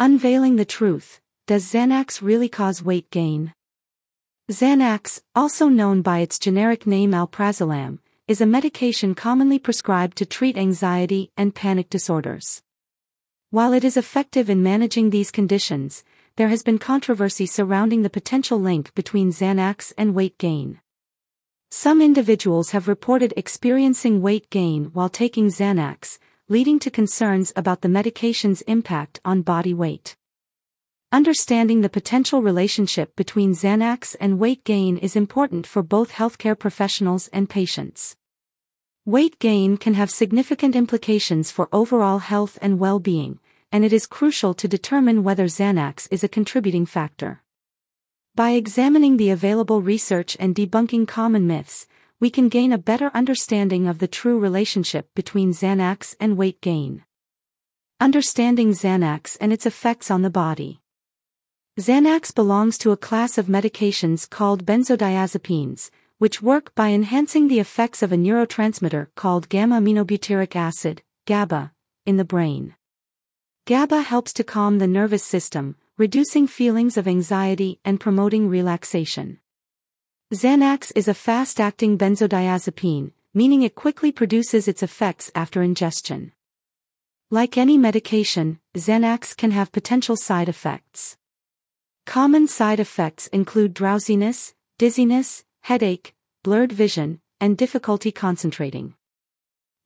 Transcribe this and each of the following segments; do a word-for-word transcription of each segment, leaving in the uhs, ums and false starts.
Unveiling the truth, does Xanax really cause weight gain? Xanax, also known by its generic name alprazolam, is a medication commonly prescribed to treat anxiety and panic disorders. While it is effective in managing these conditions, there has been controversy surrounding the potential link between Xanax and weight gain. Some individuals have reported experiencing weight gain while taking Xanax, leading to concerns about the medication's impact on body weight. Understanding the potential relationship between Xanax and weight gain is important for both healthcare professionals and patients. Weight gain can have significant implications for overall health and well-being, and it is crucial to determine whether Xanax is a contributing factor. By examining the available research and debunking common myths, we can gain a better understanding of the true relationship between Xanax and weight gain. Understanding Xanax and its effects on the body. Xanax belongs to a class of medications called benzodiazepines, which work by enhancing the effects of a neurotransmitter called gamma-aminobutyric acid, GABA, in the brain. GABA helps to calm the nervous system, reducing feelings of anxiety and promoting relaxation. Xanax is a fast-acting benzodiazepine, meaning it quickly produces its effects after ingestion. Like any medication, Xanax can have potential side effects. Common side effects include drowsiness, dizziness, headache, blurred vision, and difficulty concentrating.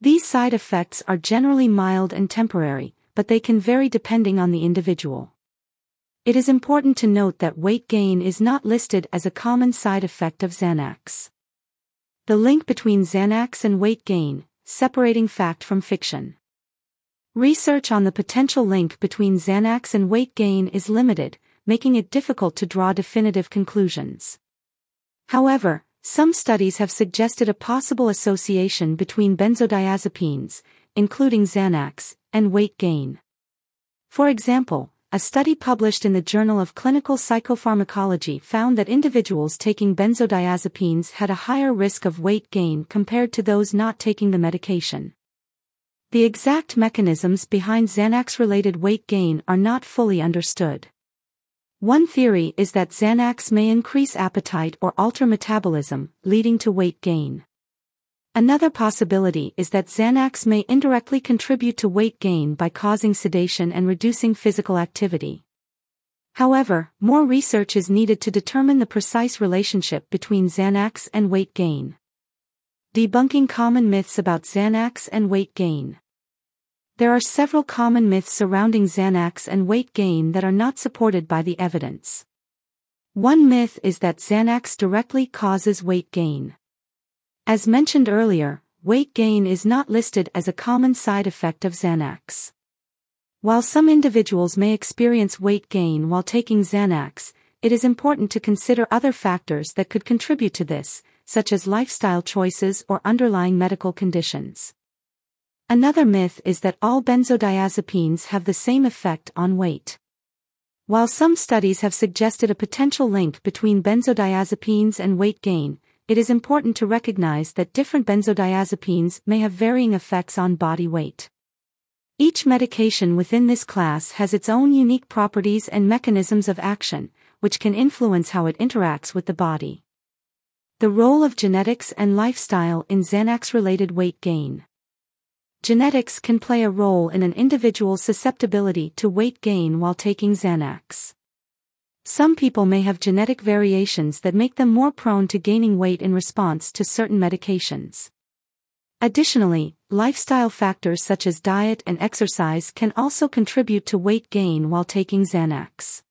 These side effects are generally mild and temporary, but they can vary depending on the individual. It is important to note that weight gain is not listed as a common side effect of Xanax. The link between Xanax and weight gain, separating fact from fiction. Research on the potential link between Xanax and weight gain is limited, making it difficult to draw definitive conclusions. However, some studies have suggested a possible association between benzodiazepines, including Xanax, and weight gain. For example, a study published in the Journal of Clinical Psychopharmacology found that individuals taking benzodiazepines had a higher risk of weight gain compared to those not taking the medication. The exact mechanisms behind Xanax-related weight gain are not fully understood. One theory is that Xanax may increase appetite or alter metabolism, leading to weight gain. Another possibility is that Xanax may indirectly contribute to weight gain by causing sedation and reducing physical activity. However, more research is needed to determine the precise relationship between Xanax and weight gain. Debunking common myths about Xanax and weight gain. There are several common myths surrounding Xanax and weight gain that are not supported by the evidence. One myth is that Xanax directly causes weight gain. As mentioned earlier, weight gain is not listed as a common side effect of Xanax. While some individuals may experience weight gain while taking Xanax, it is important to consider other factors that could contribute to this, such as lifestyle choices or underlying medical conditions. Another myth is that all benzodiazepines have the same effect on weight. While some studies have suggested a potential link between benzodiazepines and weight gain, it is important to recognize that different benzodiazepines may have varying effects on body weight. Each medication within this class has its own unique properties and mechanisms of action, which can influence how it interacts with the body. The role of genetics and lifestyle in Xanax-related weight gain. Genetics can play a role in an individual's susceptibility to weight gain while taking Xanax. Some people may have genetic variations that make them more prone to gaining weight in response to certain medications. Additionally, lifestyle factors such as diet and exercise can also contribute to weight gain while taking Xanax.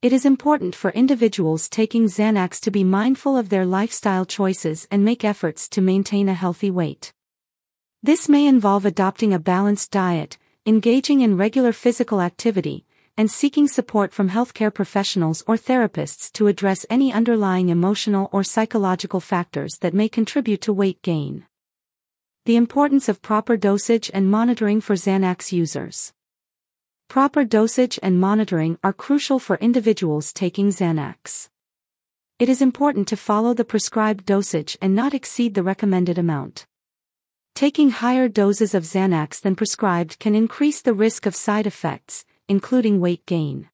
It is important for individuals taking Xanax to be mindful of their lifestyle choices and make efforts to maintain a healthy weight. This may involve adopting a balanced diet, engaging in regular physical activity, and seeking support from healthcare professionals or therapists to address any underlying emotional or psychological factors that may contribute to weight gain. The importance of proper dosage and monitoring for Xanax users. Proper dosage and monitoring are crucial for individuals taking Xanax. It is important to follow the prescribed dosage and not exceed the recommended amount. Taking higher doses of Xanax than prescribed can increase the risk of side effects, including weight gain.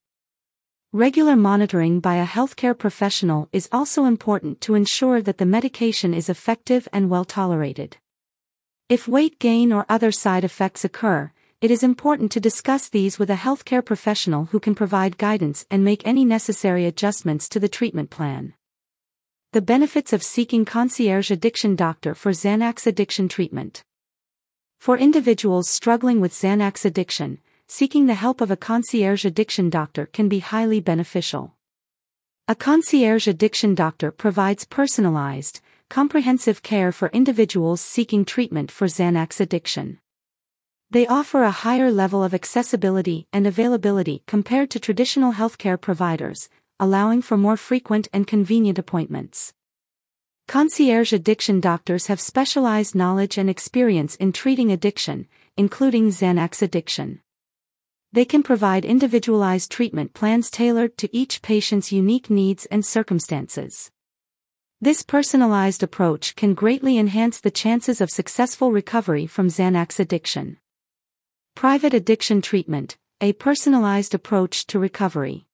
Regular monitoring by a healthcare professional is also important to ensure that the medication is effective and well-tolerated. If weight gain or other side effects occur, it is important to discuss these with a healthcare professional who can provide guidance and make any necessary adjustments to the treatment plan. The benefits of seeking concierge addiction doctor for Xanax addiction treatment. For individuals struggling with Xanax addiction, seeking the help of a concierge addiction doctor can be highly beneficial. A concierge addiction doctor provides personalized, comprehensive care for individuals seeking treatment for Xanax addiction. They offer a higher level of accessibility and availability compared to traditional healthcare providers, allowing for more frequent and convenient appointments. Concierge addiction doctors have specialized knowledge and experience in treating addiction, including Xanax addiction. They can provide individualized treatment plans tailored to each patient's unique needs and circumstances. This personalized approach can greatly enhance the chances of successful recovery from Xanax addiction. Private addiction treatment, a personalized approach to recovery.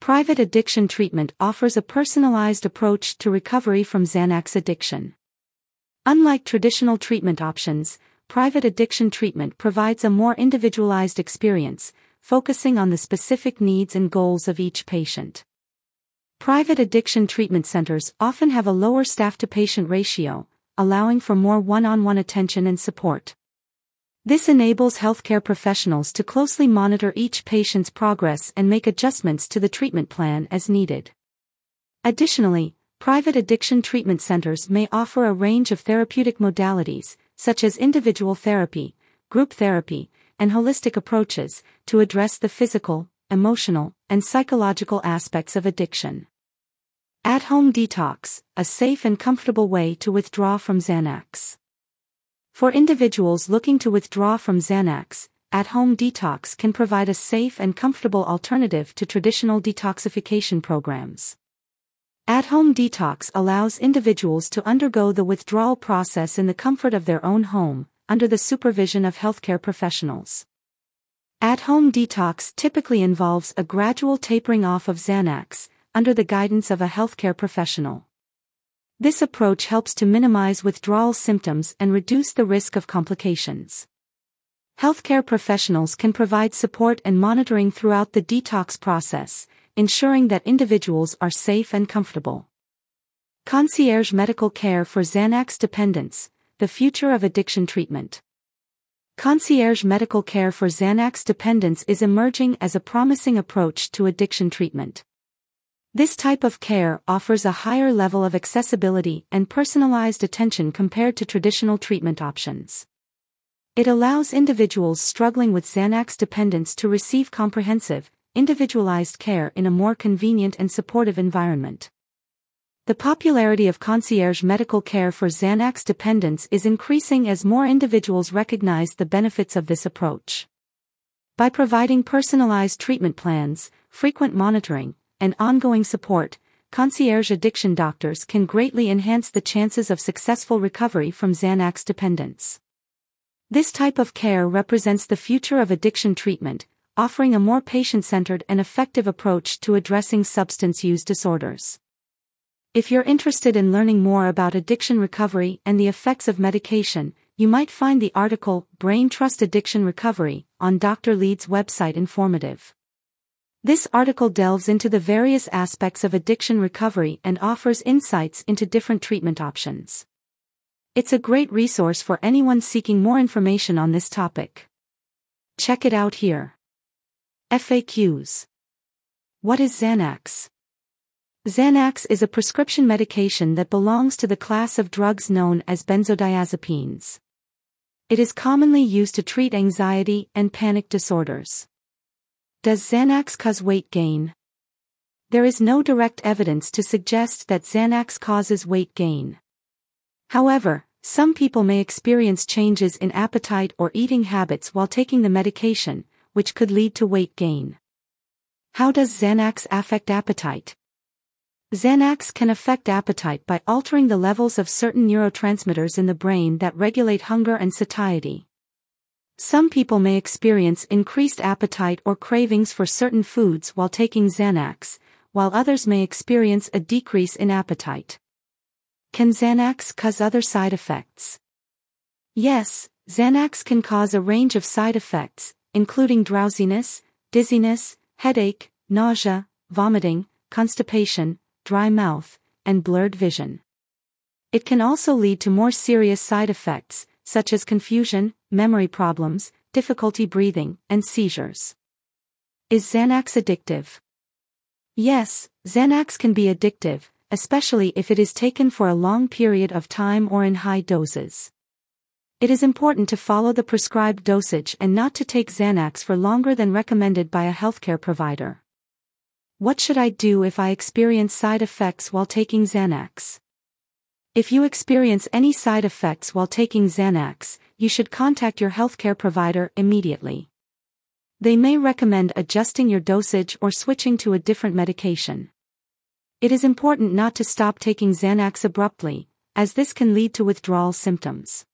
Private addiction treatment offers a personalized approach to recovery from Xanax addiction. Unlike traditional treatment options, private addiction treatment provides a more individualized experience, focusing on the specific needs and goals of each patient. Private addiction treatment centers often have a lower staff-to-patient ratio, allowing for more one-on-one attention and support. This enables healthcare professionals to closely monitor each patient's progress and make adjustments to the treatment plan as needed. Additionally, private addiction treatment centers may offer a range of therapeutic modalities, such as individual therapy, group therapy, and holistic approaches, to address the physical, emotional, and psychological aspects of addiction. At-home detox, a safe and comfortable way to withdraw from Xanax. For individuals looking to withdraw from Xanax, at-home detox can provide a safe and comfortable alternative to traditional detoxification programs. At-home detox allows individuals to undergo the withdrawal process in the comfort of their own home, under the supervision of healthcare professionals. At-home detox typically involves a gradual tapering off of Xanax, under the guidance of a healthcare professional. This approach helps to minimize withdrawal symptoms and reduce the risk of complications. Healthcare professionals can provide support and monitoring throughout the detox process, ensuring that individuals are safe and comfortable. Concierge medical care for Xanax dependence, the future of addiction treatment. Concierge medical care for Xanax dependence is emerging as a promising approach to addiction treatment. This type of care offers a higher level of accessibility and personalized attention compared to traditional treatment options. It allows individuals struggling with Xanax dependence to receive comprehensive, individualized care in a more convenient and supportive environment. The popularity of concierge medical care for Xanax dependence is increasing as more individuals recognize the benefits of this approach. By providing personalized treatment plans, frequent monitoring, and ongoing support, concierge addiction doctors can greatly enhance the chances of successful recovery from Xanax dependence. This type of care represents the future of addiction treatment, offering a more patient-centered and effective approach to addressing substance use disorders. If you're interested in learning more about addiction recovery and the effects of medication, you might find the article, Brain Trust Addiction Recovery, on Doctor Lead's website informative. This article delves into the various aspects of addiction recovery and offers insights into different treatment options. It's a great resource for anyone seeking more information on this topic. Check it out here. F A Qs. What is Xanax? Xanax is a prescription medication that belongs to the class of drugs known as benzodiazepines. It is commonly used to treat anxiety and panic disorders. Does Xanax cause weight gain? There is no direct evidence to suggest that Xanax causes weight gain. However, some people may experience changes in appetite or eating habits while taking the medication, which could lead to weight gain. How does Xanax affect appetite? Xanax can affect appetite by altering the levels of certain neurotransmitters in the brain that regulate hunger and satiety. Some people may experience increased appetite or cravings for certain foods while taking Xanax, while others may experience a decrease in appetite. Can Xanax cause other side effects? Yes, Xanax can cause a range of side effects, including drowsiness, dizziness, headache, nausea, vomiting, constipation, dry mouth, and blurred vision. It can also lead to more serious side effects, such as confusion, memory problems, difficulty breathing, and seizures. Is Xanax addictive? Yes, Xanax can be addictive, especially if it is taken for a long period of time or in high doses. It is important to follow the prescribed dosage and not to take Xanax for longer than recommended by a healthcare provider. What should I do if I experience side effects while taking Xanax? If you experience any side effects while taking Xanax, you should contact your healthcare provider immediately. They may recommend adjusting your dosage or switching to a different medication. It is important not to stop taking Xanax abruptly, as this can lead to withdrawal symptoms.